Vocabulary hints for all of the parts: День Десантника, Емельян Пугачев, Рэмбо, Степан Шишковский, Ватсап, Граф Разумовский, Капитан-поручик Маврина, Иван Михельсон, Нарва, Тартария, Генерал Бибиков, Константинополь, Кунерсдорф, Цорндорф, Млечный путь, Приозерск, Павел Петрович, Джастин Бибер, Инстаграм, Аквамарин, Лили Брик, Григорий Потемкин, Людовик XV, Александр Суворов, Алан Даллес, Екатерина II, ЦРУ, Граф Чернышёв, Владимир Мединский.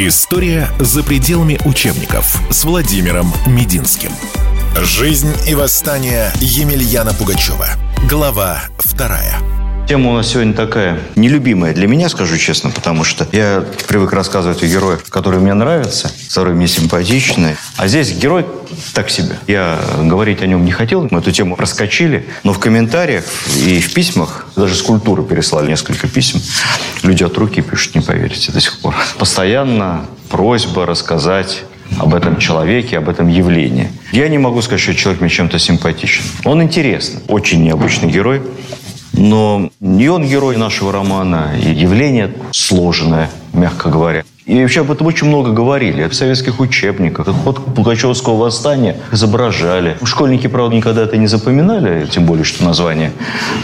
История за пределами учебников с Владимиром Мединским. Жизнь и восстание Емельяна Пугачева. Глава 2. Тема у нас сегодня такая нелюбимая для меня, скажу честно, потому что я привык рассказывать о героях, которые мне нравятся, которые мне симпатичны. А здесь герой так себе. Я говорить о нем не хотел, мы эту тему проскочили, но в комментариях и в письмах, даже с культуры переслали несколько писем, люди от руки пишут, не поверите, до сих пор. Постоянно просьба рассказать об этом человеке, об этом явлении. Я не могу сказать, что человек мне чем-то симпатичен. Он интересный, очень необычный герой. Но не он герой нашего романа, и явление сложное, мягко говоря. И вообще об этом очень много говорили. В советских учебниках ход Пугачевского восстания изображали. Школьники, правда, никогда это не запоминали, тем более, что название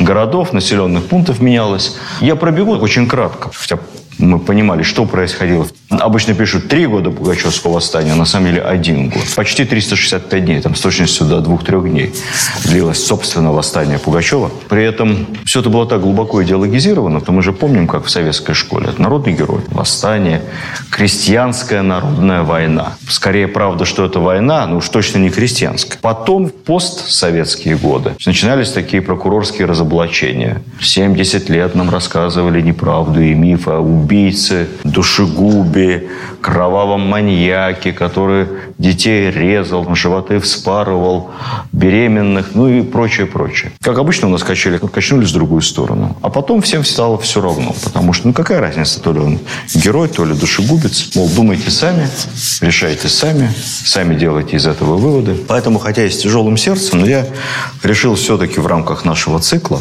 городов, населенных пунктов менялось. Я пробегу очень кратко, хотя мы понимали, что происходило. Обычно пишут 3 года Пугачевского восстания, а на самом деле 1 год. Почти 365 дней, там с точностью до 2-3 дней длилось, собственно, восстание Пугачева. При этом все это было так глубоко идеологизировано, то мы же помним, как в советской школе. Это народный герой, восстание, крестьянская народная война. Скорее, правда, что это война, но уж точно не крестьянская. Потом, в постсоветские годы, начинались такие прокурорские разоблачения. 70 лет нам рассказывали неправду и мифы о убийце, душегубе, кровавом маньяке, который детей резал, животы вспарывал, беременных, ну и прочее, прочее. Как обычно у нас качнулись в другую сторону. А потом всем стало все равно, потому что, ну какая разница, то ли он герой, то ли душегубец. Мол, думайте сами, решайте сами, сами делайте из этого выводы. Поэтому, хотя и с тяжелым сердцем, но я решил все-таки в рамках нашего цикла,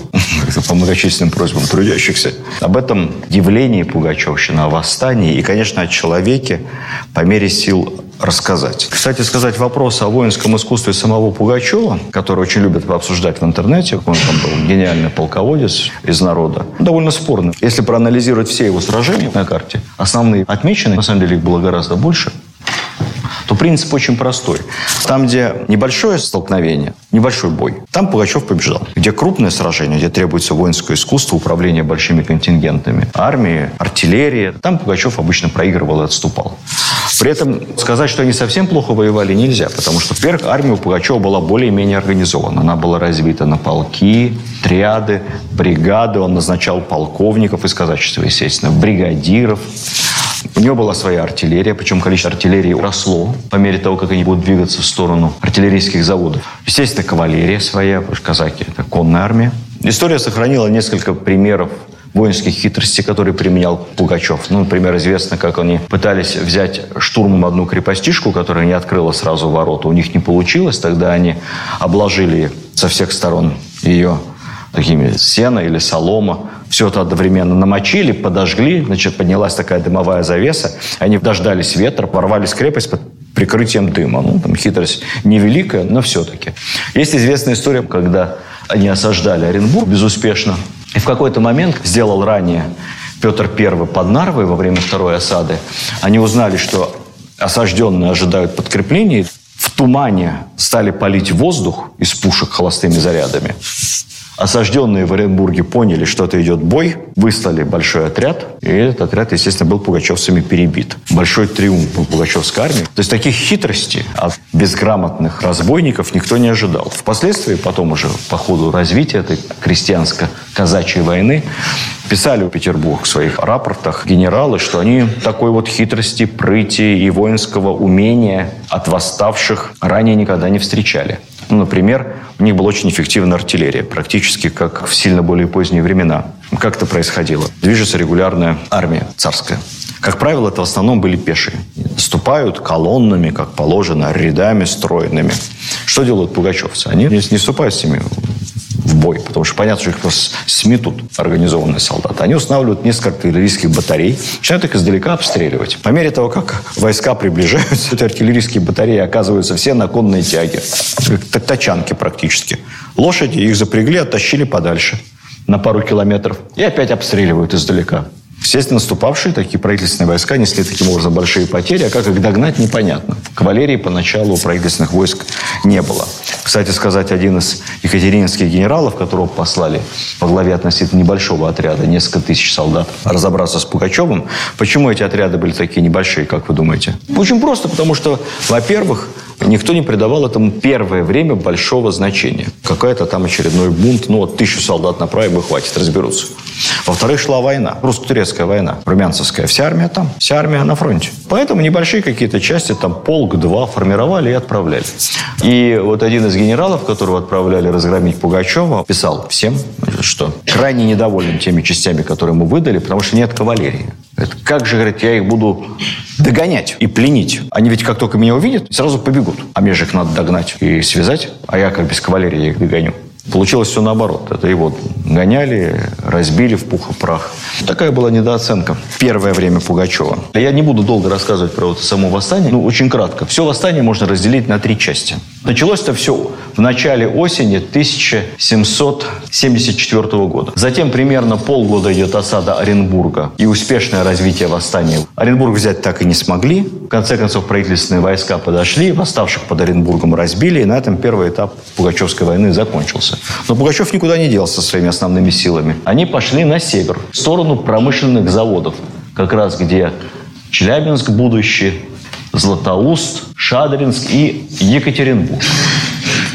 по многочисленным просьбам трудящихся, об этом явлении Пугачевщина, о восстании и, конечно, о человеке по мере сил рассказать. Кстати, сказать вопрос о воинском искусстве самого Пугачева, который очень любят обсуждать в интернете, он там был гениальный полководец из народа, довольно спорный. Если проанализировать все его сражения на карте, основные отмечены, на самом деле их было гораздо больше, то принцип очень простой. Там, где небольшое столкновение, небольшой бой, там Пугачев побеждал. Где крупное сражение, где требуется воинское искусство, управление большими контингентами, армии, артиллерия, там Пугачев обычно проигрывал и отступал. При этом сказать, что они совсем плохо воевали, нельзя, потому что, во-первых, армия у Пугачева была более-менее организована. Она была разбита на полки, отряды, бригады. Он назначал полковников из казачества, естественно, бригадиров. У него была своя артиллерия, причем количество артиллерии росло по мере того, как они будут двигаться в сторону артиллерийских заводов. Естественно, кавалерия своя, потому что казаки – это конная армия. История сохранила несколько примеров воинских хитростей, которые применял Пугачев. Ну, например, известно, как они пытались взять штурмом одну крепостишку, которая не открыла сразу ворота. У них не получилось, тогда они обложили со всех сторон ее такими сено или солома. Все это одновременно намочили, подожгли, значит, поднялась такая дымовая завеса. Они дождались ветра, порвали крепость под прикрытием дыма. Ну, там хитрость невеликая, но все-таки. Есть известная история, когда они осаждали Оренбург безуспешно. И в какой-то момент сделал ранее Петр I под Нарвой во время второй осады. Они узнали, что осажденные ожидают подкрепления. В тумане стали палить воздух из пушек холостыми зарядами. Осажденные в Оренбурге поняли, что это идет бой, выслали большой отряд, и этот отряд, естественно, был пугачевцами перебит. Большой триумф был пугачевской армии. То есть таких хитростей от безграмотных разбойников никто не ожидал. Впоследствии, потом уже по ходу развития этой крестьянско-казачьей войны, писали в Петербург в своих рапортах генералы, что они такой вот хитрости, прыти и воинского умения от восставших ранее никогда не встречали. Ну, например, у них была очень эффективная артиллерия, практически как в сильно более поздние времена. Как это происходило? Движется регулярная армия царская. Как правило, это в основном были пешие. Вступают колоннами, как положено, рядами стройными. Что делают пугачевцы? Они не вступают с ними в бой, потому что понятно, что их просто сметут организованные солдаты. Они устанавливают несколько артиллерийских батарей, начинают их издалека обстреливать. По мере того, как войска приближаются, эти артиллерийские батареи оказываются все на конной тяге, как тачанки практически. Лошади их запрягли, оттащили подальше на пару километров и опять обстреливают издалека. Естественно, наступавшие такие правительственные войска несли таким образом большие потери, а как их догнать, непонятно. Кавалерии поначалу у правительственных войск не было. Кстати сказать, один из екатерининских генералов, которого послали во главе относительно небольшого отряда, несколько тысяч солдат, разобраться с Пугачевым. Почему эти отряды были такие небольшие, как вы думаете? Очень просто, потому что, во-первых, никто не придавал этому первое время большого значения. Какая-то там очередной бунт, ну вот 1000 солдат направим, и хватит, разберутся. Во-вторых, шла война, русско-турецкая война, румянцевская. Вся армия там, вся армия на фронте. Поэтому небольшие какие-то части, там полк-два формировали и отправляли. И вот один из генералов, которого отправляли разгромить Пугачева, писал всем, что крайне недоволен теми частями, которые ему выдали, потому что нет кавалерии. Говорит, как же, говорит, я их буду догонять и пленить. Они ведь как только меня увидят, сразу побегут. А мне же их надо догнать и связать, а я как без кавалерии я их догоню. Получилось все наоборот. Это его гоняли, разбили в пух и прах. Такая была недооценка первое время Пугачева. Я не буду долго рассказывать про вот само восстание, но очень кратко. Все восстание можно разделить на три части. Началось-то все в начале осени 1774 года. Затем примерно полгода идет осада Оренбурга и успешное развитие восстания. Оренбург взять так и не смогли. В конце концов, правительственные войска подошли, восставших под Оренбургом разбили, и на этом первый этап Пугачевской войны закончился. Но Пугачев никуда не делся со своими основными силами. Они пошли на север, в сторону промышленных заводов. Как раз где Челябинск будущий, Златоуст, Шадринск и Екатеринбург.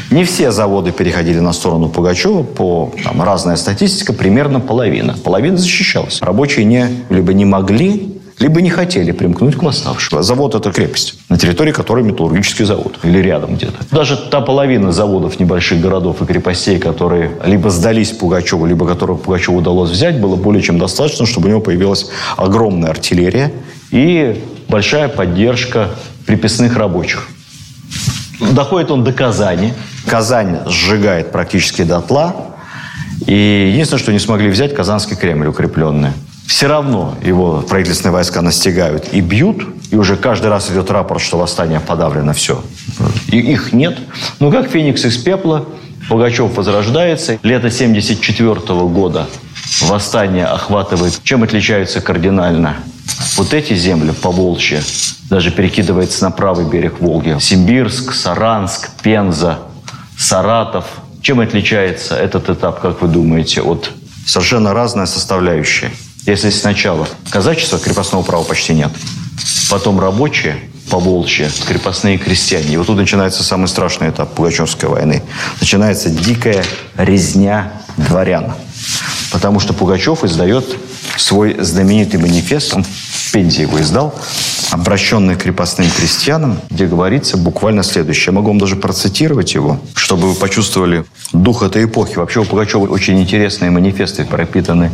Не все заводы переходили на сторону Пугачева. По там, разная статистика, примерно половина. Половина защищалась. Рабочие либо не могли, либо не хотели примкнуть к восставшим. Завод – это крепость, на территории которой металлургический завод или рядом где-то. Даже та половина заводов небольших городов и крепостей, которые либо сдались Пугачеву, либо которого Пугачеву удалось взять, было более чем достаточно, чтобы у него появилась огромная артиллерия и большая поддержка крепостных рабочих. Доходит он до Казани. Казань сжигает практически дотла. И единственное, что не смогли взять – Казанский Кремль укрепленный. Все равно его правительственные войска настигают и бьют. И уже каждый раз идет рапорт, что восстание подавлено, все. И их нет. Но как феникс из пепла, Пугачев возрождается. Лето 1974 года восстание охватывает. Чем отличаются кардинально? Вот эти земли поволжье, даже перекидывается на правый берег Волги. Симбирск, Саранск, Пенза, Саратов. Чем отличается этот этап, как вы думаете, от совершенно разной составляющей? Если сначала казачество, крепостного права почти нет. Потом рабочие, поволчье, крепостные крестьяне. И вот тут начинается самый страшный этап Пугачевской войны. Начинается дикая резня дворян. Потому что Пугачев издает свой знаменитый манифест. Он в Пензе его издал, обращенный к крепостным крестьянам, где говорится буквально следующее. Я могу вам даже процитировать его, чтобы вы почувствовали дух этой эпохи. Вообще у Пугачева очень интересные манифесты, пропитаны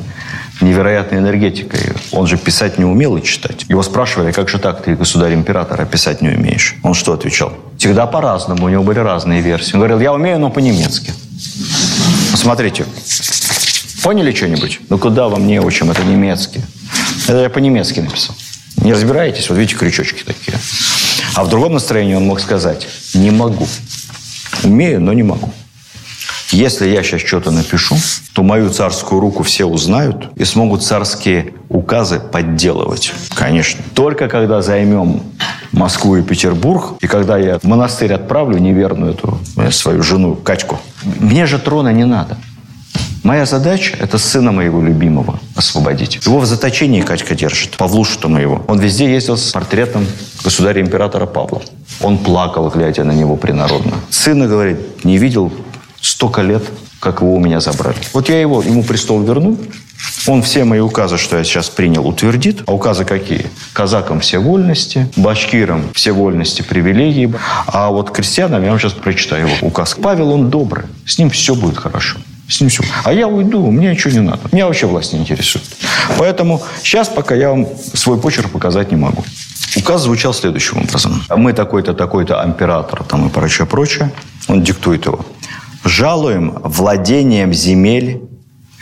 невероятной энергетикой. Он же писать не умел и читать. Его спрашивали, как же так, ты, государь-император, а писать не умеешь? Он что отвечал? Всегда по-разному, у него были разные версии. Он говорил, я умею, но по-немецки. Смотрите, поняли что-нибудь? Ну куда вам не учим, это немецкий. Это я по-немецки написал. Не разбираетесь? Вот видите, крючочки такие. А в другом настроении он мог сказать, не могу. Умею, но не могу. Если я сейчас что-то напишу, то мою царскую руку все узнают и смогут царские указы подделывать. Конечно. Только когда займем Москву и Петербург, и когда я в монастырь отправлю неверную эту свою жену Катьку, мне же трона не надо. Моя задача – это сына моего любимого освободить. Его в заточении Катька держит, Павлушу-то моего. Он везде ездил с портретом государя-императора Павла. Он плакал, глядя на него принародно. Сына, говорит, не видел 100 лет, как его у меня забрали. Вот я ему престол верну, он все мои указы, что я сейчас принял, утвердит. А указы какие? Казакам все вольности, башкирам все вольности, привилегии. А вот крестьянам, я вам сейчас прочитаю его указ. Павел, он добрый, с ним все будет хорошо. С ним все. А я уйду, мне ничего не надо. Меня вообще власть не интересует. Поэтому сейчас пока я вам свой почерк показать не могу. Указ звучал следующим образом. Мы такой-то, такой-то император там и прочее, прочее. Он диктует его. Жалуем владением земель,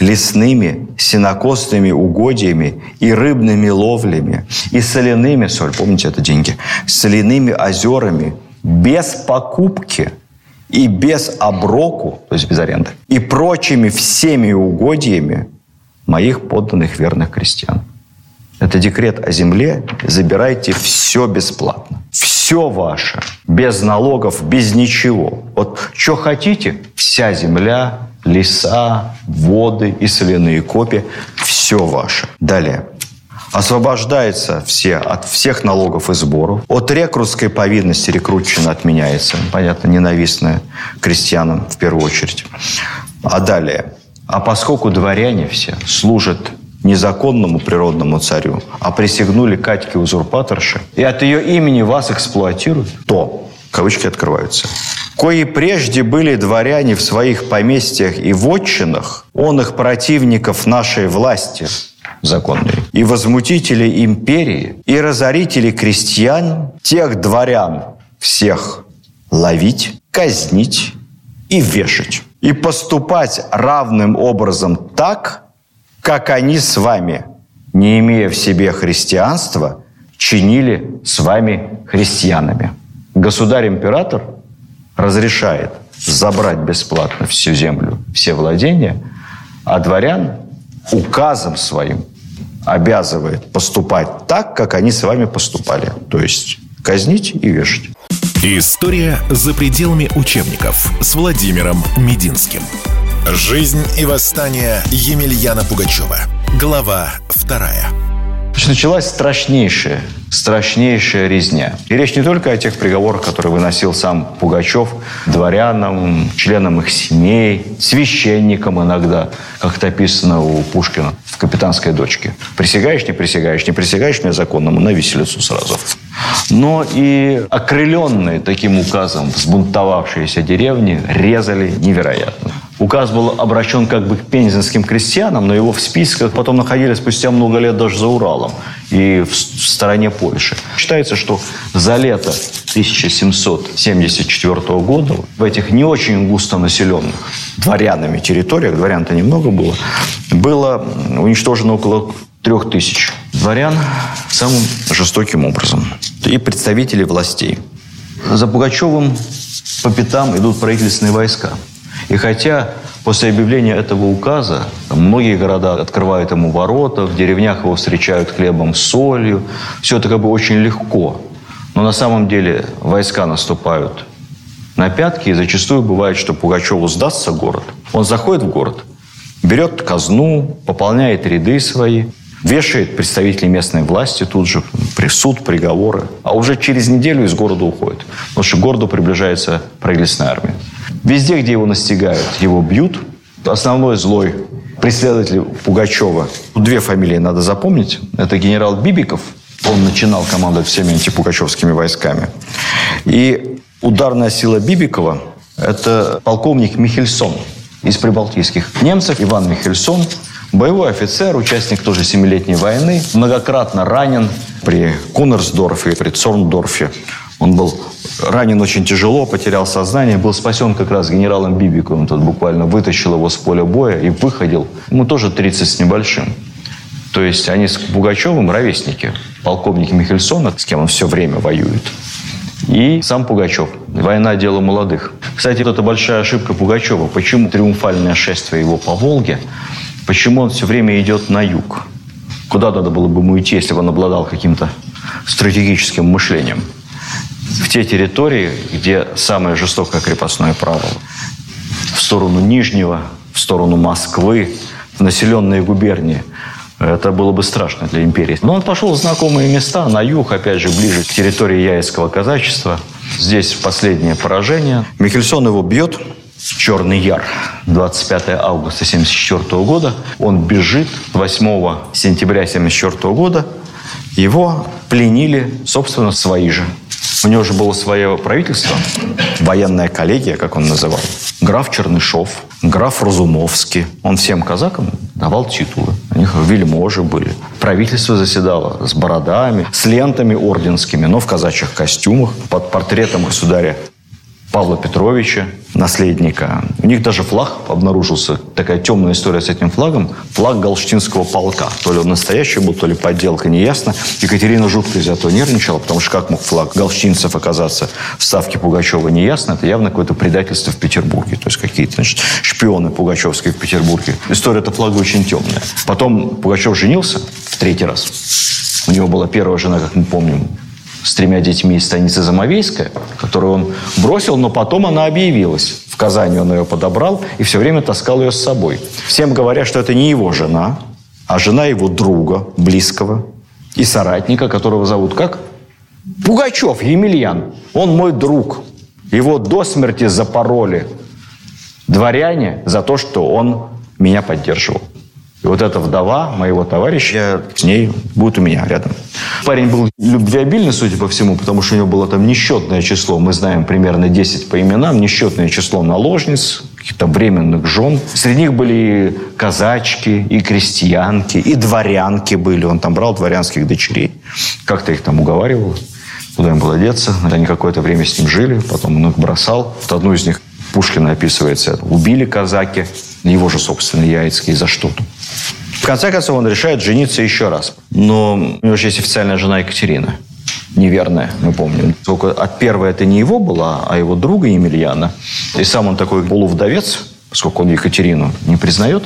лесными, сенокосными угодьями и рыбными ловлями, и соляными, соль, помните, это деньги, соляными озерами без покупки и без оброку, то есть без аренды, и прочими всеми угодьями моих подданных верных крестьян. Это декрет о земле, забирайте все бесплатно. Все. все ваше, без налогов, без ничего. Вот что хотите, вся земля, леса, воды и соляные копи, все ваше. Далее. Освобождается все от всех налогов и сборов. От рекрутской повинности рекрутчина отменяется. Понятно, ненавистная крестьянам в первую очередь. А далее. А поскольку дворяне все служат незаконному природному царю, а присягнули Катьке узурпаторше, и от ее имени вас эксплуатируют, то, кавычки открываются, кои прежде были дворяне в своих поместьях и вотчинах, он их противников нашей власти законной, и возмутители империи, и разорители крестьян, тех дворян всех ловить, казнить и вешать, и поступать равным образом так, как они с вами, не имея в себе христианства, чинили с вами христианами. Государь-император разрешает забрать бесплатно всю землю, все владения, а дворян указом своим обязывает поступать так, как они с вами поступали. То есть казнить и вешать. История за пределами учебников с Владимиром Мединским. Жизнь и восстание Емельяна Пугачева. Глава 2. Началась страшнейшая резня. И речь не только о тех приговорах, которые выносил сам Пугачев дворянам, членам их семей, священникам иногда, как это описано у Пушкина в «Капитанской дочке». Присягаешь, не присягаешь, не присягаешь мне законному, на виселицу сразу. Но и окрыленные таким указом взбунтовавшиеся деревни резали невероятно. Указ был обращен как бы к пензенским крестьянам, но его в списках потом находили спустя много лет даже за Уралом и в стороне Польши. Считается, что за лето 1774 года в этих не очень густонаселенных дворянами территориях, дворян-то немного было, было уничтожено около 3000 дворян самым жестоким образом. И представители властей. За Пугачевым по пятам идут правительственные войска. И хотя после объявления этого указа многие города открывают ему ворота, в деревнях его встречают хлебом, солью, все это как бы очень легко. Но на самом деле войска наступают на пятки, и зачастую бывает, что Пугачеву сдастся город. Он заходит в город, берет казну, пополняет ряды свои, вешает представителей местной власти тут же, суд, приговоры. А уже через неделю из города уходит, потому что к городу приближается правительственная армия. Везде, где его настигают, его бьют. Основной злой преследователь Пугачева. Две фамилии надо запомнить. Это генерал Бибиков. Он начинал командовать всеми антипугачевскими войсками. И ударная сила Бибикова – это полковник Михельсон из прибалтийских немцев. Иван Михельсон – боевой офицер, участник тоже Семилетней войны. Многократно ранен при Кунерсдорфе и при Цорндорфе. Он был ранен очень тяжело, потерял сознание, был спасен как раз генералом Бибиковым. Тот буквально вытащил его с поля боя и выходил. Ему тоже 30 с небольшим. То есть они с Пугачевым ровесники. Полковник Михельсон, с кем он все время воюет. И сам Пугачев. Война – дело молодых. Кстати, это большая ошибка Пугачева. Почему триумфальное шествие его по Волге? Почему он все время идет на юг? Куда надо было бы ему идти, если бы он обладал каким-то стратегическим мышлением? В те территории, где самое жестокое крепостное право. В сторону Нижнего, в сторону Москвы, в населенные губернии. Это было бы страшно для империи. Но он пошел в знакомые места, на юг, опять же, ближе к территории Яицкого казачества. Здесь последнее поражение. Михельсон его бьет. Черный Яр. 25 августа 1974 года. Он бежит. 8 сентября 1974 года его пленили, собственно, свои же. У него же было свое правительство, военная коллегия, как он называл. Граф Чернышёв, граф Разумовский. Он всем казакам давал титулы. У них вельможи были. Правительство заседало с бородами, с лентами орденскими, но в казачьих костюмах, под портретом государя Павла Петровича, наследника. У них даже флаг обнаружился. Такая темная история с этим флагом. Флаг Галштинского полка. То ли он настоящий был, то ли подделка, неясно. Екатерина жутко из-за этого нервничала, потому что как мог флаг галштинцев оказаться в ставке Пугачева, неясно. Это явно какое-то предательство в Петербурге. То есть какие-то, значит, шпионы пугачевские в Петербурге. История-то флага очень темная. Потом Пугачев женился в 3-й раз. У него была первая жена, как мы помним, с 3 детьми из станицы Замовейская, которую он бросил, но потом она объявилась. В Казани он ее подобрал и все время таскал ее с собой. Всем говоря, что это не его жена, а жена его друга, близкого и соратника, которого зовут как? Пугачев Емельян. Он мой друг. Его до смерти запороли дворяне за то, что он меня поддерживал. И вот эта вдова моего товарища, с ней будет у меня рядом. Парень был любвеобильный, судя по всему, потому что у него было там несчетное число. Мы знаем примерно 10 по именам. Несчетное число наложниц, каких-то временных жен. Среди них были и казачки, и крестьянки, и дворянки были. Он там брал дворянских дочерей. Как-то их там уговаривал, куда им было деться. Они какое-то время с ним жили, потом он их бросал. Вот одну из них, Пушкина описывается, убили казаки. Его же, собственно, Яицкий, за что-то. В конце концов, он решает жениться еще раз. Но у него же есть официальная жена Екатерина. Неверная, мы помним. Только от первой это не его была, а его друга Емельяна. И сам он такой полувдовец, поскольку он Екатерину не признает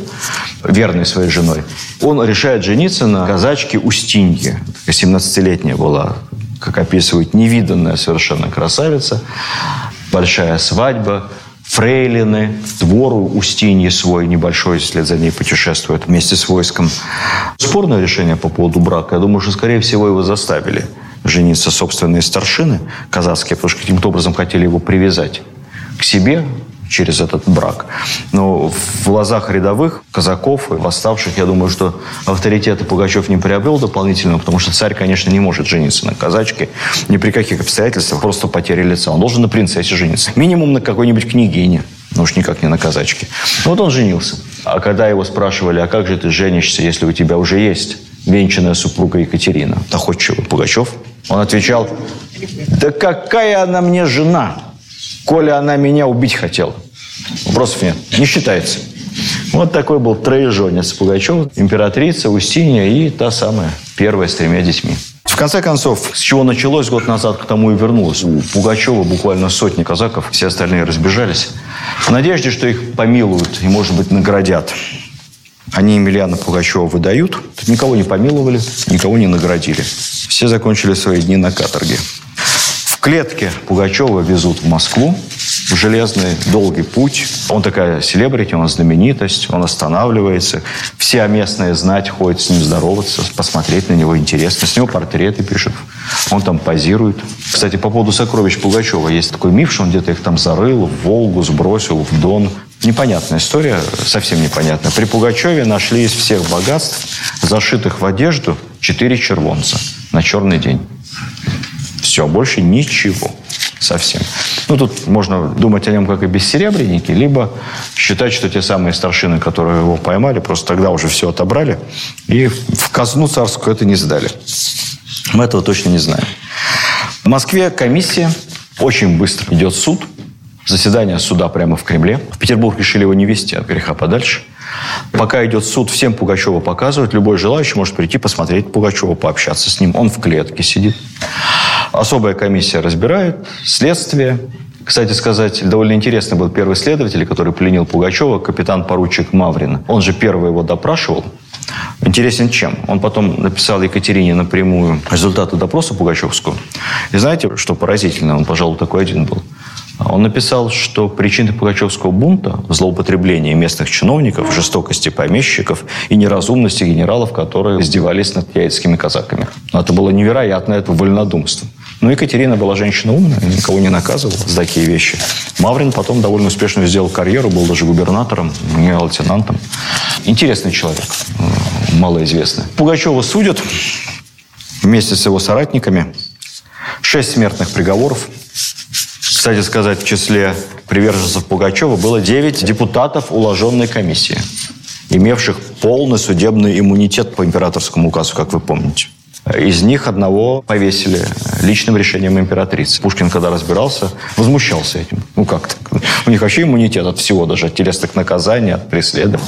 верной своей женой. Он решает жениться на казачке Устинье. 17-летняя была, как описывают, невиданная совершенно красавица. Большая свадьба. Фрейлины, двор Устиньи свой небольшой, след за ней путешествует вместе с войском. Спорное решение по поводу брака. Я думаю, что, скорее всего, его заставили жениться собственные старшины казацкие, потому что каким-то образом хотели его привязать к себе через этот брак. Но в глазах рядовых казаков и восставших, я думаю, что авторитета Пугачев не приобрел дополнительного, потому что царь, конечно, не может жениться на казачке ни при каких обстоятельствах, просто потеря лица. Он должен на принцессе жениться. Минимум на какой-нибудь княгине, но уж никак не на казачке. Вот он женился. А когда его спрашивали, а как же ты женишься, если у тебя уже есть венчанная супруга Екатерина, доходчивый Пугачев, он отвечал: да какая она мне жена? Коли она меня убить хотела. Вопросов нет. Не считается. Вот такой был троеженец Пугачев. Императрица, Устинья и та самая, первая с 3 детьми. В конце концов, с чего началось год назад, к тому и вернулось. У Пугачева буквально сотни казаков, все остальные разбежались. В надежде, что их помилуют и, может быть, наградят. Они Емельяна Пугачева выдают. Никого не помиловали, никого не наградили. Все закончили свои дни на каторге. В клетке Пугачева везут в Москву, в железный долгий путь. Он такая селебрити, он знаменитость, он останавливается. Вся местная знать ходит с ним здороваться, посмотреть на него интересно. С него портреты пишут, он там позирует. Кстати, по поводу сокровищ Пугачева. Есть такой миф, что он где-то их там зарыл, в Волгу сбросил, в Дон. Непонятная история, совсем непонятная. При Пугачеве нашли из всех богатств, зашитых в одежду, 4 червонца на черный день. Все, больше ничего. Совсем. Ну, тут можно думать о нем как и бессеребреннике, либо считать, что те самые старшины, которые его поймали, просто тогда уже все отобрали и в казну царскую это не сдали. Мы этого точно не знаем. В Москве комиссия. Очень быстро идет суд. Заседание суда прямо в Кремле. В Петербург решили его не вести от греха подальше. Пока идет суд, всем Пугачева показывают. Любой желающий может прийти посмотреть Пугачева, пообщаться с ним. Он в клетке сидит. Особая комиссия разбирает следствие. Кстати сказать, довольно интересный был первый следователь, который пленил Пугачева, капитан-поручик Маврина. Он же первый его допрашивал. Интересен чем? Он потом написал Екатерине напрямую результаты допроса пугачевского. И знаете, что поразительно? Он, пожалуй, такой один был. Он написал, что причины пугачевского бунта – злоупотребление местных чиновников, жестокости помещиков и неразумности генералов, которые издевались над яицкими казаками. Но это было невероятное вольнодумство. Но Екатерина была женщина умная, никого не наказывала за такие вещи. Маврин потом довольно успешно сделал карьеру, был даже губернатором, генерал-лейтенантом. Интересный человек, малоизвестный. Пугачева судят вместе с его соратниками. 6 смертных приговоров. Кстати сказать, в числе приверженцев Пугачева было 9 депутатов уложенной комиссии, имевших полный судебный иммунитет по императорскому указу, как вы помните. Из них одного повесили личным решением императрицы. Пушкин, когда разбирался, возмущался этим. Ну как-то. У них вообще иммунитет от всего, даже от телесных наказаний, от преследований.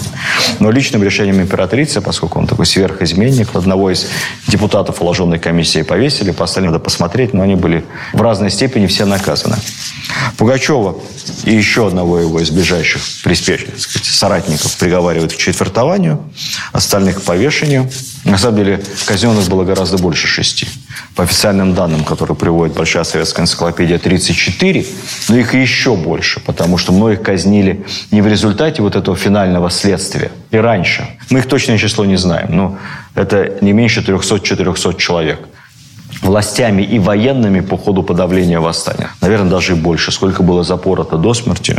Но личным решением императрицы, поскольку он такой сверхизменник, одного из депутатов уложенной комиссии повесили, по остальным надо посмотреть, но они были в разной степени все наказаны. Пугачева и еще одного его из ближайших приспешных, так сказать, соратников приговаривают к четвертованию, остальных к повешению. На самом деле, казненных было гораздо больше 6. По официальным данным, которые приводит Большая советская энциклопедия, 34, но их еще больше, потому что многих казнили не в результате вот этого финального следствия, и раньше. Мы их точное число не знаем, но это не меньше 300-400 человек. Властями и военными по ходу подавления восстания. Наверное, даже и больше. Сколько было запора-то до смерти,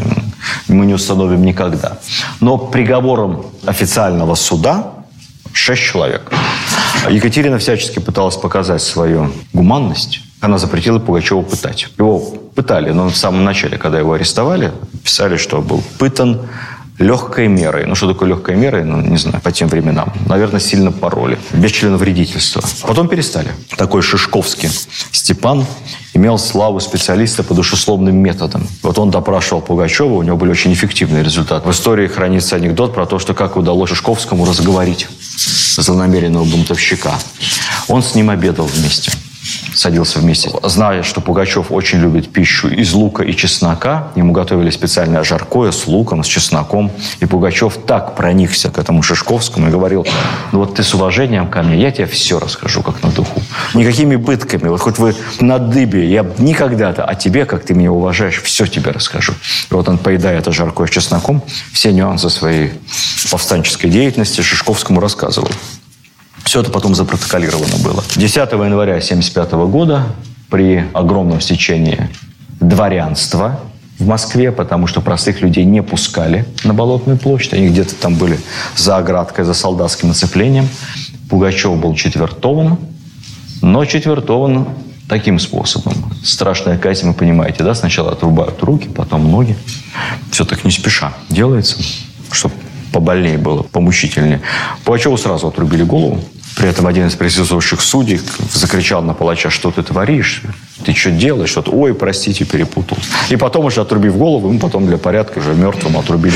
мы не установим никогда. Но приговором официального суда 6 человек. Екатерина всячески пыталась показать свою гуманность. Она запретила Пугачеву пытать. Его пытали, но в самом начале, когда его арестовали, писали, что он был пытан легкой мерой. Ну, что такое легкой мерой? Ну, не знаю, по тем временам. Наверное, сильно пороли. Без членовредительства. Потом перестали. Такой Шишковский Степан имел славу специалиста по душесловным методам. Вот он допрашивал Пугачева, у него были очень эффективные результаты. В истории хранится анекдот про то, что как удалось Шишковскому разговорить злонамеренного бунтовщика. Он с ним обедал вместе. Садился вместе. Зная, что Пугачев очень любит пищу из лука и чеснока, ему готовили специальное жаркое с луком, с чесноком. И Пугачев так проникся к этому Шишковскому и говорил: ну вот ты с уважением ко мне, я тебе все расскажу, как на духу. Никакими пытками, вот хоть вы на дыбе, я никогда-то о тебе, как ты меня уважаешь, все тебе расскажу. И вот он, поедая это жаркое с чесноком, все нюансы своей повстанческой деятельности Шишковскому рассказывал. Все это потом запротоколировано было. 10 января 1975 года при огромном стечении дворянства в Москве, потому что простых людей не пускали на Болотную площадь, они где-то там были за оградкой, за солдатским оцеплением, Пугачев был четвертован, но четвертован таким способом. Страшная казнь, вы понимаете, да? Сначала отрубают руки, потом ноги. Все так не спеша делается, чтобы побольнее было, помучительнее. Пугачеву сразу отрубили голову. При этом один из присутствующих судей закричал на палача: что ты творишь? Ты что делаешь? Что-то, ой, простите, перепутал. И потом уже, отрубив голову, ему потом для порядка уже мертвому отрубили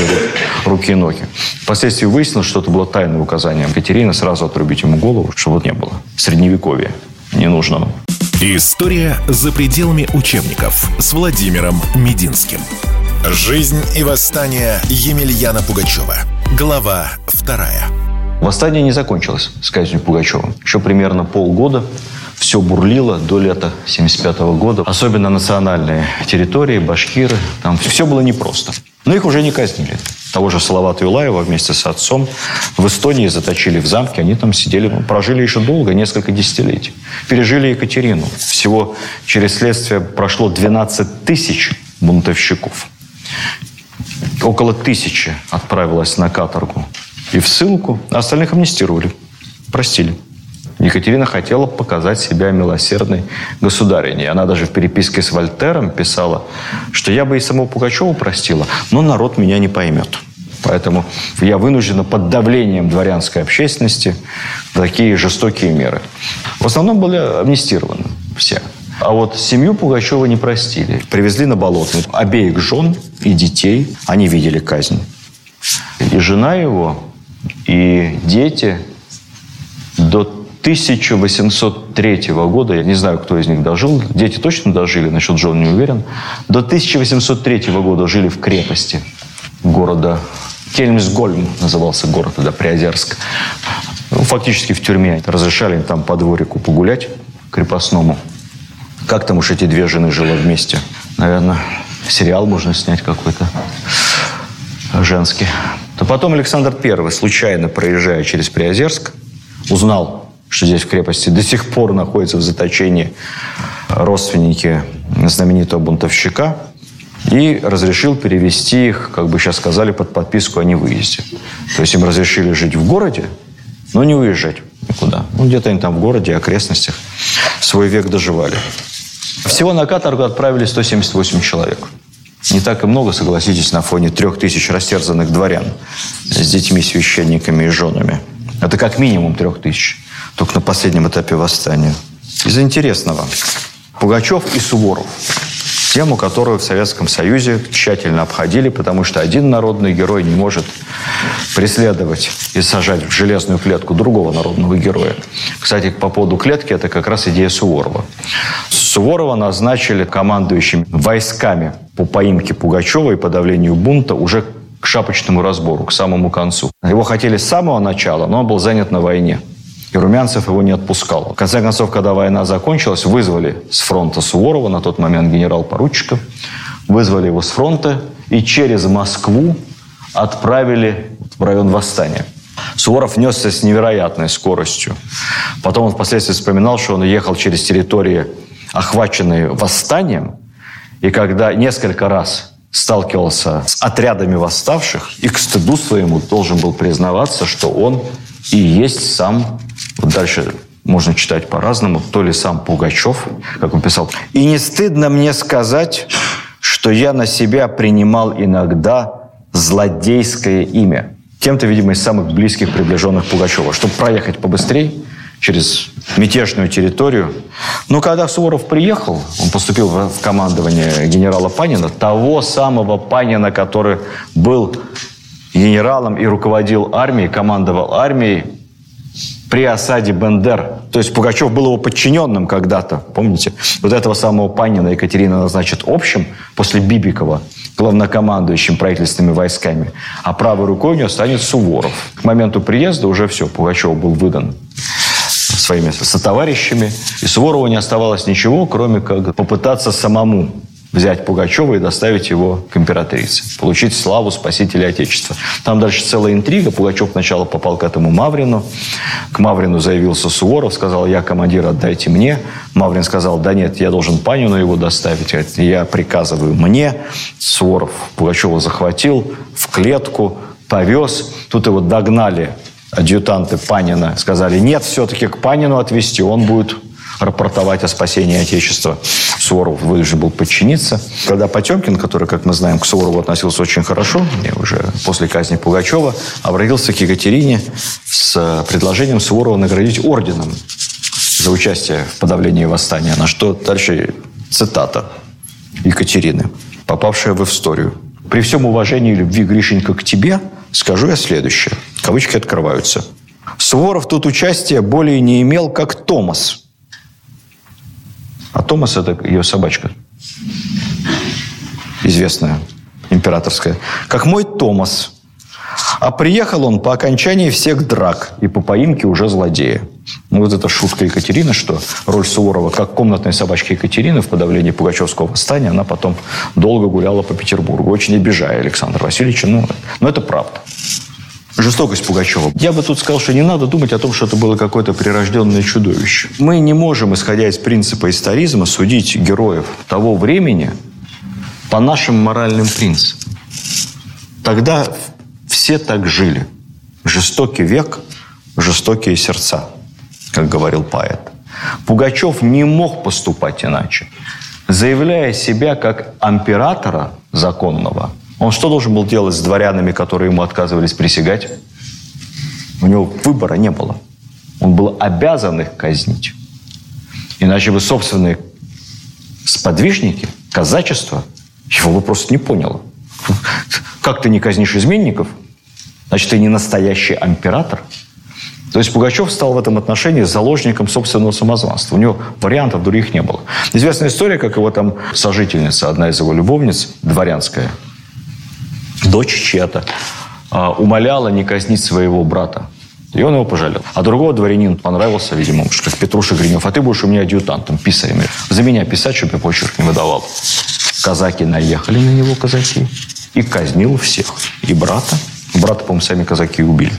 руки и ноги. Впоследствии выяснилось, что это было тайное указание Екатерины сразу отрубить ему голову, чтобы не было средневековья ненужного. История за пределами учебников с Владимиром Мединским. Жизнь и восстание Емельяна Пугачева. Глава 2. Восстание не закончилось с казнью Пугачева. Еще примерно полгода все бурлило до лета 1975 года. Особенно национальные территории, башкиры. Там все было непросто. Но их уже не казнили. Того же Салавата Юлаева вместе с отцом в Эстонии заточили в замке. Они там сидели, прожили еще долго, несколько десятилетий. Пережили Екатерину. Всего через следствие прошло 12 тысяч бунтовщиков. Около 1000 отправилось на каторгу и в ссылку, а остальных амнистировали, простили. Екатерина хотела показать себя милосердной государиней. Она даже в переписке с Вольтером писала, что я бы и самого Пугачева простила, но народ меня не поймет. Поэтому я вынуждена под давлением дворянской общественности такие жестокие меры. В основном были амнистированы все. А вот семью Пугачева не простили. Привезли на Болотную. Обеих жен и детей, они видели казнь. И жена его, и дети до 1803 года, я не знаю, кто из них дожил, дети точно дожили, насчет жен не уверен, до 1803 года жили в крепости города Кельмсгольм, назывался город, да, Приозерск. Ну, фактически в тюрьме. Разрешали там по дворику погулять крепостному. Как там уж эти две жены жила вместе? Наверное, сериал можно снять какой-то женский. То потом Александр I, случайно проезжая через Приозерск, узнал, что здесь в крепости до сих пор находятся в заточении родственники знаменитого бунтовщика, и разрешил перевести их, как бы сейчас сказали, под подписку о невыезде. То есть им разрешили жить в городе, но не уезжать никуда. Ну, где-то они там в городе, окрестностях свой век доживали. Всего на каторгу отправили 178 человек. Не так и много, согласитесь, на фоне 3000 растерзанных дворян с детьми, священниками и женами. Это как минимум 3000, только на последнем этапе восстания. Из интересного. Пугачев и Суворов. Тему, которую в Советском Союзе тщательно обходили, потому что один народный герой не может преследовать и сажать в железную клетку другого народного героя. Кстати, по поводу клетки, это как раз идея Суворова. Суворова назначили командующим войсками по поимке Пугачева и подавлению бунта уже к шапочному разбору, к самому концу. Его хотели с самого начала, но он был занят на войне. И Румянцев его не отпускал. В конце концов, когда война закончилась, вызвали с фронта Суворова, на тот момент генерал-поручика, вызвали его с фронта и через Москву отправили в район восстания. Суворов несся с невероятной скоростью. Потом он впоследствии вспоминал, что он ехал через территории, охваченные восстанием, и когда несколько раз сталкивался с отрядами восставших, и к стыду своему должен был признаваться, что он и есть сам, вот дальше можно читать по-разному, то ли сам Пугачев, как он писал. «И не стыдно мне сказать, что я на себя принимал иногда злодейское имя». Кем-то, видимо, из самых близких приближенных Пугачева, чтобы проехать побыстрее через мятежную территорию. Но когда Суворов приехал, он поступил в командование генерала Панина, того самого Панина, который был генералом и руководил армией, командовал армией при осаде Бендер. То есть Пугачев был его подчиненным когда-то, помните? Вот этого самого Панина Екатерина назначит общим после Бибикова главнокомандующим правительственными войсками. А правой рукой у него станет Суворов. К моменту приезда уже все, Пугачев был выдан своими сотоварищами. И Суворову не оставалось ничего, кроме как попытаться самому взять Пугачева и доставить его к императрице. Получить славу спасителя Отечества. Там дальше целая интрига. Пугачев сначала попал к этому Маврину. К Маврину заявился Суворов, сказал: «Я командир, отдайте мне». Маврин сказал: «Да нет, я должен Панину его доставить. Я приказываю мне». Суворов Пугачева захватил, в клетку повез. Тут его догнали адъютанты Панина. Сказали: «Нет, все-таки к Панину отвезти, он будет рапортовать о спасении Отечества». Суворов вынужден был подчиниться. Когда Потемкин, который, как мы знаем, к Суворову относился очень хорошо, уже после казни Пугачева, обратился к Екатерине с предложением Суворова наградить орденом за участие в подавлении восстания. На что дальше цитата Екатерины, попавшая в историю. «При всем уважении и любви, Гришенька, к тебе скажу я следующее». Кавычки открываются. «Суворов тут участия более не имел, как Томас». А Томас – это ее собачка, известная, императорская. «Как мой Томас. А приехал он по окончании всех драк и по поимке уже злодея». Ну, вот эта шутка Екатерины, что роль Суворова как комнатной собачки Екатерины в подавлении Пугачевского восстания, она потом долго гуляла по Петербургу, очень обижая Александра Васильевича. Но это правда. Жестокость Пугачева. Я бы тут сказал, что не надо думать о том, что это было какое-то прирожденное чудовище. Мы не можем, исходя из принципа историзма, судить героев того времени по нашим моральным принципам. Тогда все так жили. Жестокий век, жестокие сердца, как говорил поэт. Пугачев не мог поступать иначе. Заявляя себя как императора законного, он что должен был делать с дворянами, которые ему отказывались присягать? У него выбора не было. Он был обязан их казнить. Иначе бы собственные сподвижники, казачество, его бы просто не поняло. Как ты не казнишь изменников? Значит, ты не настоящий император. То есть Пугачев стал в этом отношении заложником собственного самозванства. У него вариантов других не было. Известная история, как его там сожительница, одна из его любовниц, дворянская, дочь чья-то, умоляла не казнить своего брата. И он его пожалел. А другого дворянину понравился, видимо, что Петруша Гринев: «А ты будешь у меня адъютантом, писарем. За меня писать, чтобы я почерк не выдавал». Казаки наехали на него, казаки, и казнил всех. И брата. Брата, по-моему, сами казаки убили.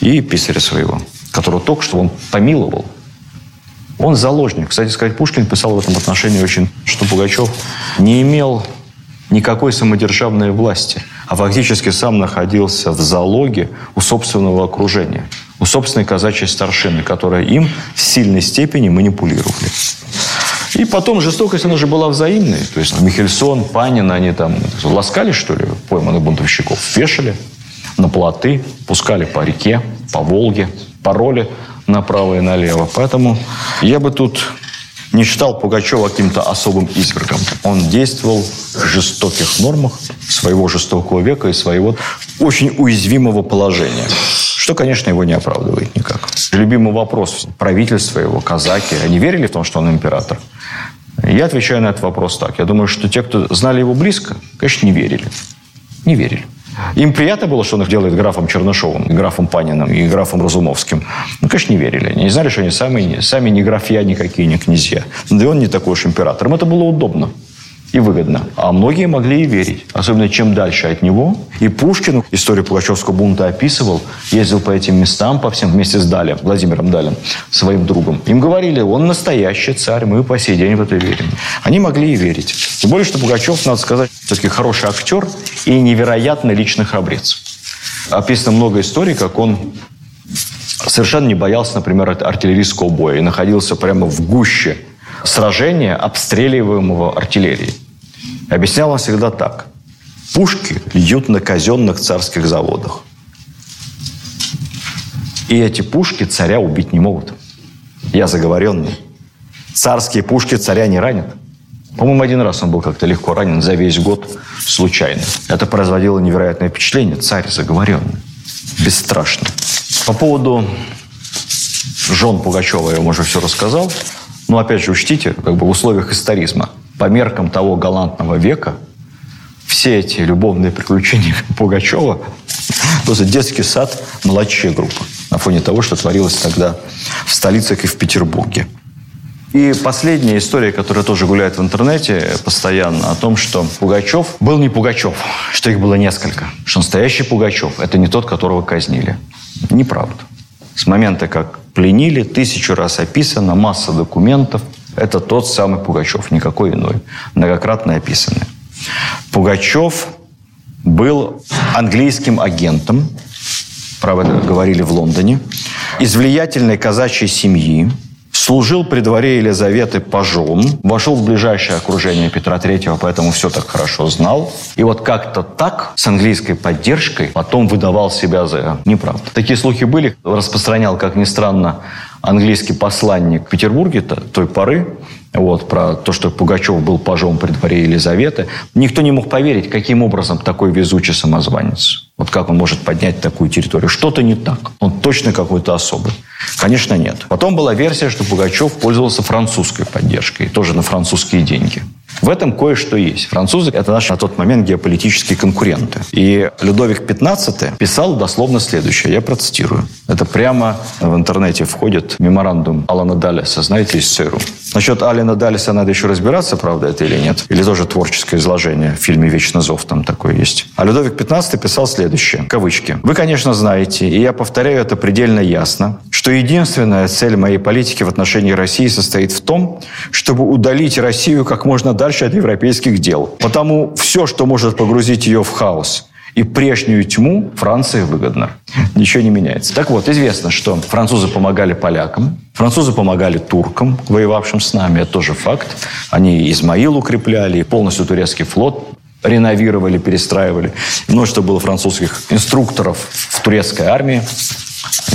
И писаря своего, которого только что он помиловал. Он заложник. Кстати сказать, Пушкин писал в этом отношении очень, что Пугачев не имел никакой самодержавной власти, а фактически сам находился в залоге у собственного окружения, у собственной казачьей старшины, которая им в сильной степени манипулировали. И потом жестокость, она же была взаимной. То есть Михельсон, Панин, они там ласкали, что ли, пойманных бунтовщиков, вешали на плоты, пускали по реке, по Волге, пароли направо и налево. Поэтому я бы тут не считал Пугачева каким-то особым извергом. Он действовал в жестоких нормах своего жестокого века и своего очень уязвимого положения, что, конечно, его не оправдывает никак. Любимый вопрос. Правительство его, казаки, они верили в том, что он император? Я отвечаю на этот вопрос так. Я думаю, что те, кто знали его близко, конечно, не верили. Не верили. Им приятно было, что он их делает графом Чернышёвым, графом Паниным и графом Разумовским? Ну, конечно, не верили. Они не знали, что они сами не графья никакие, не князья. Да и он не такой уж император. Им это было удобно и выгодно. А многие могли и верить. Особенно чем дальше от него. И Пушкин историю Пугачевского бунта описывал. Ездил по этим местам, по всем, вместе с Далем, Владимиром Далем, своим другом. Им говорили, он настоящий царь, мы по сей день в это верим. Они могли и верить. Тем более, что Пугачев, надо сказать, все-таки хороший актер и невероятно личный храбрец. Описано много историй, как он совершенно не боялся, например, артиллерийского боя. И находился прямо в гуще сражения, обстреливаемого артиллерией. Объяснял он всегда так. Пушки льют на казенных царских заводах. И эти пушки царя убить не могут. Я заговоренный. Царские пушки царя не ранят. По-моему, один раз он был как-то легко ранен за весь год случайно. Это производило невероятное впечатление. Царь заговоренный. Бесстрашный. По поводу жен Пугачева я вам уже все рассказал. Но опять же, учтите, как бы в условиях историзма. По меркам того галантного века все эти любовные приключения Пугачева просто детский сад, младшая группа на фоне того, что творилось тогда в столицах и в Петербурге. И последняя история, которая тоже гуляет в интернете постоянно, о том, что Пугачев был не Пугачев, что их было несколько, что настоящий Пугачев – это не тот, которого казнили. Неправда. С момента, как пленили, 1000 раз описано, масса документов. Это тот самый Пугачев, никакой иной, многократно описанный. Пугачев был английским агентом, право говорили в Лондоне, из влиятельной казачьей семьи, служил при дворе Елизаветы пажом, вошел в ближайшее окружение Петра III, поэтому все так хорошо знал. И вот как-то так, с английской поддержкой, потом выдавал себя за неправду. Такие слухи были, распространял, как ни странно, английский посланник в Петербурге той поры, вот, про то, что Пугачев был пажом при дворе Елизаветы. Никто не мог поверить, каким образом такой везучий самозванец. Вот как он может поднять такую территорию. Что-то не так. Он точно какой-то особый. Конечно, нет. Потом была версия, что Пугачев пользовался французской поддержкой. Тоже на французские деньги. В этом кое-что есть. Французы – это наши на тот момент геополитические конкуренты. И Людовик XV писал дословно следующее. Я процитирую. Это прямо в интернете входит меморандум Алана Даллеса, знаете, из ЦРУ. Насчет Алана Даллеса надо еще разбираться, правда это или нет. Или тоже творческое изложение в фильме «Вечный зов» там такое есть. А Людовик XV писал следующее, кавычки. «Вы, конечно, знаете, и я повторяю это предельно ясно, что единственная цель моей политики в отношении России состоит в том, чтобы удалить Россию как можно дальше от европейских дел. Потому все, что может погрузить ее в хаос и прежнюю тьму, Франции выгодно. Ничего не меняется». Так вот, известно, что французы помогали полякам, французы помогали туркам, воевавшим с нами. Это тоже факт. Они Измаил укрепляли, полностью турецкий флот реновировали, перестраивали. Множество было французских инструкторов в турецкой армии.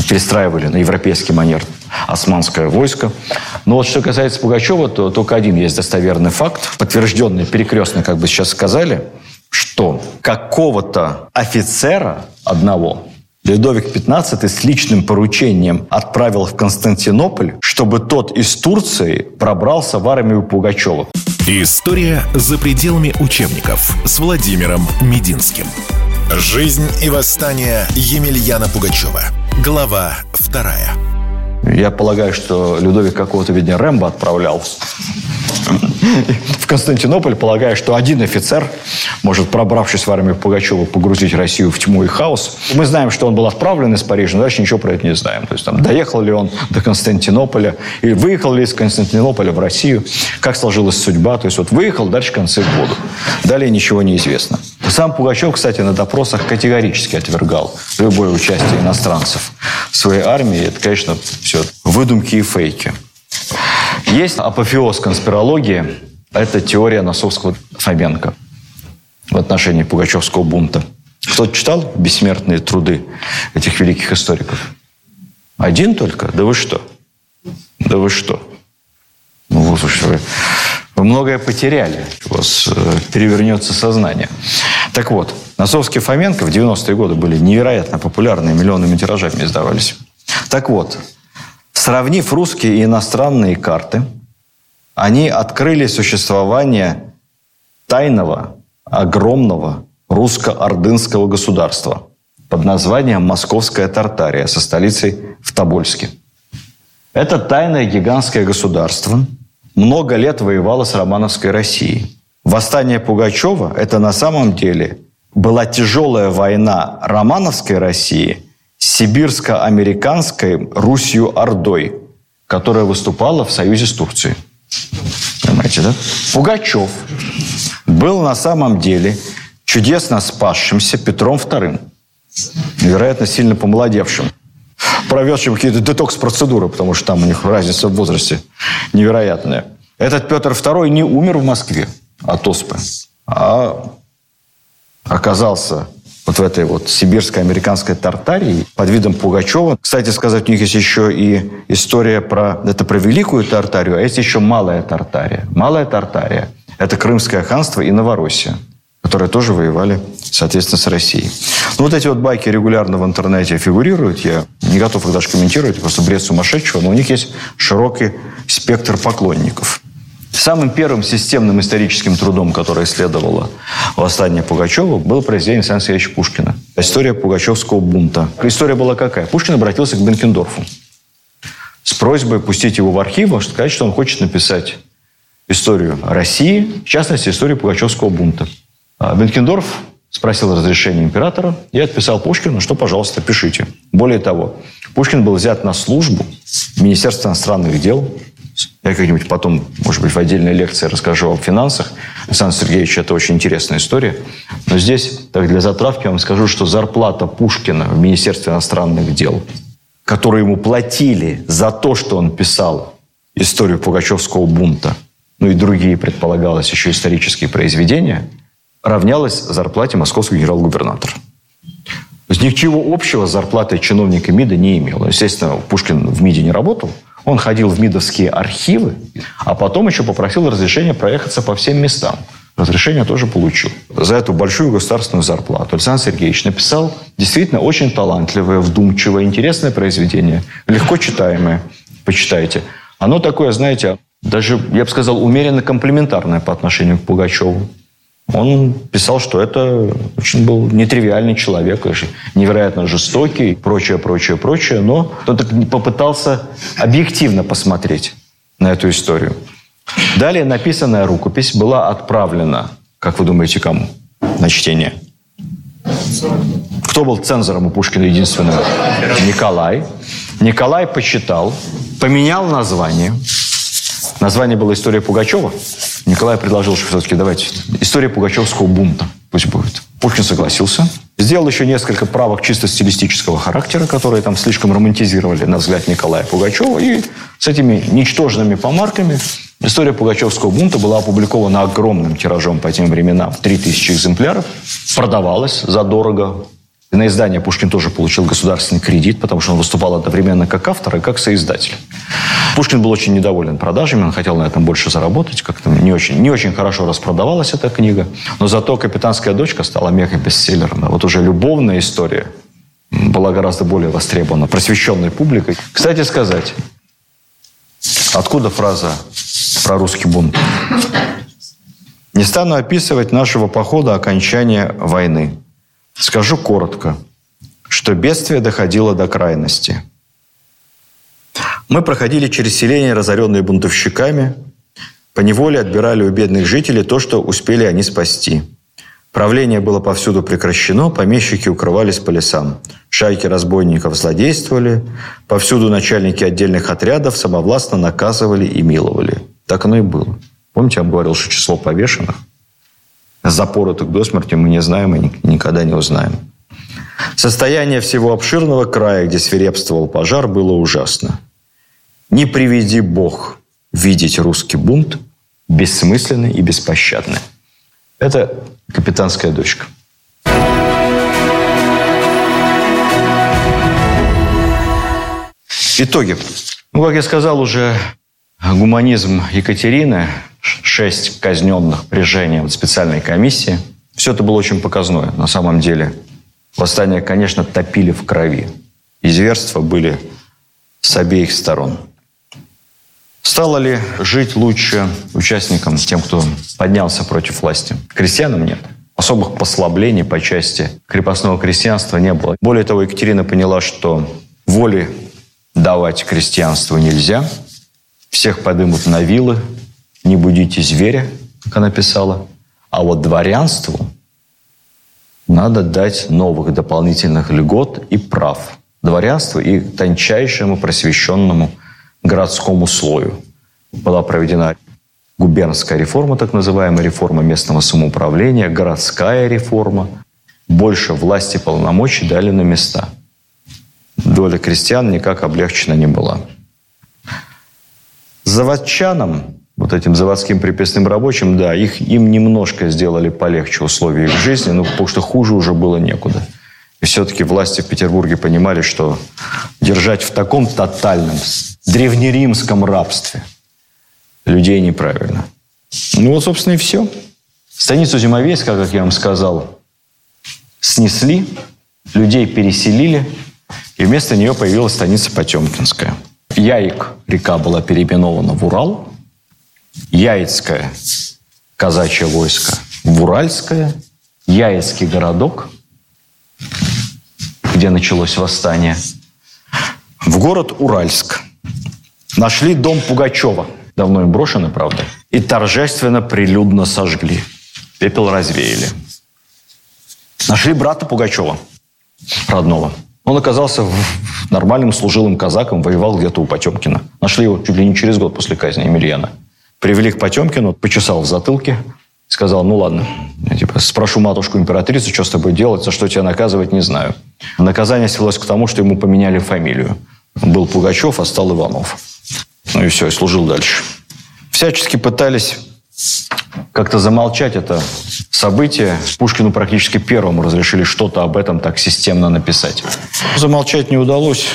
Перестраивали на европейский манер османское войско. Но вот что касается Пугачева, то только один есть достоверный факт, подтвержденный перекрестно, как бы сейчас сказали, что какого-то офицера одного Людовик XV с личным поручением отправил в Константинополь, чтобы тот из Турции пробрался в армию Пугачева. История за пределами учебников с Владимиром Мединским. Жизнь и восстание Емельяна Пугачева. Глава 2. Я полагаю, что Людовик какого-то, видимо, Рэмбо отправлял в Константинополь, полагая, что один офицер может, пробравшись в армию Пугачева, погрузить Россию в тьму и хаос. Мы знаем, что он был отправлен из Парижа, но дальше ничего про это не знаем. То есть, там, доехал ли он до Константинополя, и выехал ли из Константинополя в Россию, как сложилась судьба. То есть, вот выехал, дальше концы в воду. Далее ничего не известно. Сам Пугачев, кстати, на допросах категорически отвергал любое участие иностранцев в своей армии. Это, конечно, все выдумки и фейки. Есть апофеоз конспирологии. Это теория Носовского-Фоменко в отношении Пугачевского бунта. Кто-то читал бессмертные труды этих великих историков? Один только? Да вы что? Да вы что? Ну, слушай, вы многое потеряли. У вас перевернется сознание. Так вот, Носовский-Фоменко в 90-е годы были невероятно популярны, миллионными тиражами издавались. Так вот, сравнив русские и иностранные карты, они открыли существование тайного, огромного русско-ордынского государства под названием Московская Тартария со столицей в Тобольске. Это тайное гигантское государство много лет воевало с Романовской Россией. Восстание Пугачева – это на самом деле была тяжелая война Романовской России с сибирско-американской Русью-Ордой, которая выступала в союзе с Турцией. Понимаете, да? Пугачев был на самом деле чудесно спасшимся Петром II, невероятно сильно помолодевшим, проведшим какие-то детокс-процедуры, потому что там у них разница в возрасте невероятная. Этот Петр II не умер в Москве от оспы, а оказался вот в этой вот сибирско-американской Тартарии под видом Пугачева. Кстати сказать, у них есть еще и история про Великую Тартарию, а есть еще Малая Тартария. Малая Тартария – это Крымское ханство и Новороссия, которые тоже воевали, соответственно, с Россией. Ну, вот эти вот байки регулярно в интернете фигурируют. Я не готов их даже комментировать, просто бред сумасшедшего, но у них есть широкий спектр поклонников. Самым первым системным историческим трудом, который исследовало восстание Пугачева, было произведение Александра Сергеевича Пушкина. История пугачевского бунта. История была какая? Пушкин обратился к Бенкендорфу с просьбой пустить его в архив, чтобы сказать, что он хочет написать историю России, в частности, историю пугачевского бунта. Бенкендорф спросил разрешения императора и отписал Пушкину, что, пожалуйста, пишите. Более того, Пушкин был взят на службу в Министерство иностранных дел. Я как-нибудь потом, может быть, в отдельной лекции расскажу о финансах. Александр Сергеевич, это очень интересная история. Но здесь, так для затравки, я вам скажу, что зарплата Пушкина в Министерстве иностранных дел, которую ему платили за то, что он писал историю пугачевского бунта, ну и другие, предполагалось, еще исторические произведения, равнялась зарплате московского генерал-губернатора. То есть ничего общего с зарплатой чиновника МИДа не имело. Естественно, Пушкин в МИДе не работал. Он ходил в МИДовские архивы, а потом еще попросил разрешения проехаться по всем местам. Разрешение тоже получил. За эту большую государственную зарплату Александр Сергеевич написал действительно очень талантливое, вдумчивое, интересное произведение, легко читаемое. Почитайте. Оно такое, знаете, даже, я бы сказал, умеренно комплиментарное по отношению к Пугачеву. Он писал, что это очень был нетривиальный человек, невероятно жестокий, прочее. Но он так попытался объективно посмотреть на эту историю. Далее написанная рукопись была отправлена, как вы думаете, кому? На чтение. Кто был цензором у Пушкина единственным? Николай. Николай почитал, поменял название. Название было «История Пугачева». Николай предложил, что все-таки давайте «История пугачевского бунта» пусть будет. Пушкин согласился. Сделал еще несколько правок чисто стилистического характера, которые там слишком романтизировали, на взгляд Николая Пугачева. И с этими ничтожными помарками «История пугачевского бунта» была опубликована огромным тиражом по тем временам. 3000 экземпляров. Продавалась задорого. На издание Пушкин тоже получил государственный кредит, потому что он выступал одновременно как автор и как соиздатель. Пушкин был очень недоволен продажами, он хотел на этом больше заработать. Как-то не очень хорошо распродавалась эта книга. Но зато «Капитанская дочка» стала мега-бестселлером. Вот уже любовная история была гораздо более востребована просвещенной публикой. Кстати сказать, откуда фраза про русский бунт? «Не стану описывать нашего похода окончания войны. Скажу коротко, что бедствие доходило до крайности. Мы проходили через селения, разоренные бунтовщиками, поневоле отбирали у бедных жителей то, что успели они спасти. Правление было повсюду прекращено, помещики укрывались по лесам, шайки разбойников злодействовали, повсюду начальники отдельных отрядов самовластно наказывали и миловали». Так оно и было. Помните, я вам говорил, что число повешенных, запоротых до смерти, мы не знаем и никогда не узнаем. Состояние всего обширного края, где свирепствовал пожар, было ужасно. Не приведи Бог видеть русский бунт бессмысленный и беспощадный. Это «Капитанская дочка». Итоги. Ну, как я сказал уже, гуманизм Екатерины, 6 казненных при Жене в специальной комиссии. Все это было очень показное. На самом деле, восстание, конечно, топили в крови. И зверства были с обеих сторон. Стало ли жить лучше участникам, тем, кто поднялся против власти? Крестьянам нет. особых послаблений по части крепостного крестьянства не было. Более того, Екатерина поняла, что воли давать крестьянству нельзя. Всех подымут на вилы, не будите зверя, как она писала. А вот дворянству надо дать новых дополнительных льгот и прав. Дворянству и тончайшему просвещенному городскому слою. Была проведена губернская реформа, так называемая реформа местного самоуправления, городская реформа. Больше власти и полномочий дали на места. Доля крестьян никак облегчена не была. Заводчанам, вот этим заводским приписным рабочим, да, им немножко сделали полегче условия их жизни, но потому что хуже уже было некуда. И все-таки власти в Петербурге понимали, что держать в таком тотальном, древнеримском рабстве людей неправильно. Ну вот, собственно, и все. Станицу Зимовейска, как я вам сказал, снесли, людей переселили, и вместо нее появилась станица Потемкинская. Яик, река, была переименована в Урал. Яицкое казачье войско в Уральское. Яицкий городок, где началось восстание, в город Уральск. Нашли дом Пугачева, давно им брошенный, правда, и торжественно, прилюдно сожгли. Пепел развеяли. Нашли брата Пугачева, родного. Он оказался нормальным служилым казаком, воевал где-то у Потемкина. Нашли его чуть ли не через год после казни Емельяна. Привели к Потемкину, почесал в затылке, сказал: ну ладно, я спрошу матушку-императрицу, что с тобой делать, за что тебя наказывать, не знаю. Наказание свелось к тому, что ему поменяли фамилию. Был Пугачев, а стал Иванов. Ну и все, и служил дальше. Всячески пытались как-то замолчать это событие. Пушкину практически первому разрешили что-то об этом так системно написать. Замолчать не удалось.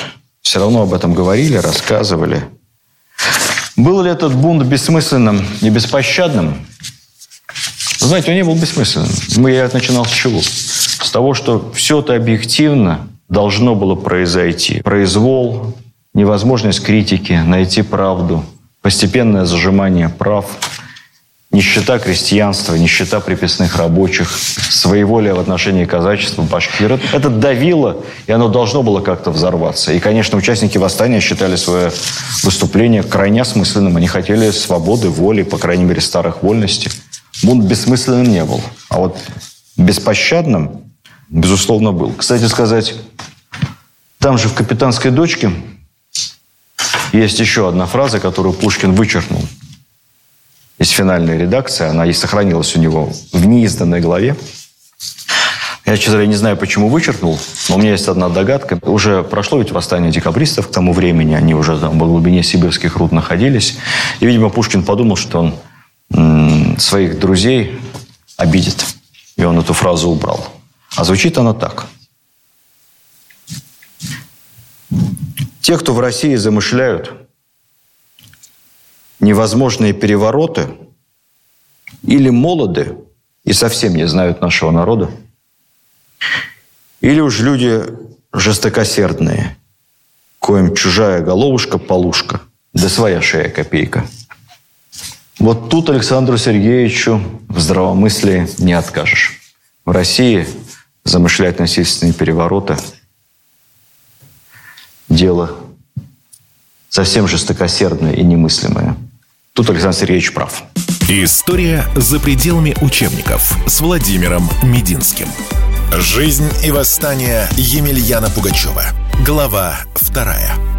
Все равно об этом говорили, рассказывали. Был ли этот бунт бессмысленным и беспощадным? Знаете, он не был бессмысленным. Я начинал с чего? С того, что все это объективно должно было произойти. Произвол, невозможность критики, найти правду, постепенное зажимание прав, нищета крестьянства, нищета приписных рабочих, своеволие в отношении казачества, башкир. Это давило, и оно должно было как-то взорваться. И, конечно, участники восстания считали свое выступление крайне осмысленным. Они хотели свободы, воли, по крайней мере, старых вольностей. Бунт бессмысленным не был, а вот беспощадным, безусловно, был. Кстати сказать, там же в «Капитанской дочке» есть еще одна фраза, которую Пушкин вычеркнул из финальной редакции. Она и сохранилась у него в неизданной главе. Я, честно говоря, не знаю, почему вычеркнул, но у меня есть одна догадка. Уже прошло ведь восстание декабристов к тому времени, они уже там в глубине сибирских руд находились. И, видимо, Пушкин подумал, что он своих друзей обидит. И он эту фразу убрал. А звучит она так. Те, кто в России замышляют невозможные перевороты, или молоды и совсем не знают нашего народа, или уж люди жестокосердные, коим чужая головушка-полушка, да своя шея-копейка. Вот тут Александру Сергеевичу в здравомыслии не откажешь. В России замышлять насильственные перевороты – дело совсем жестокосердное и немыслимое. Тут Александр Сергеевич прав. История за пределами учебников с Владимиром Мединским. Жизнь и восстание Емельяна Пугачева. Глава 2.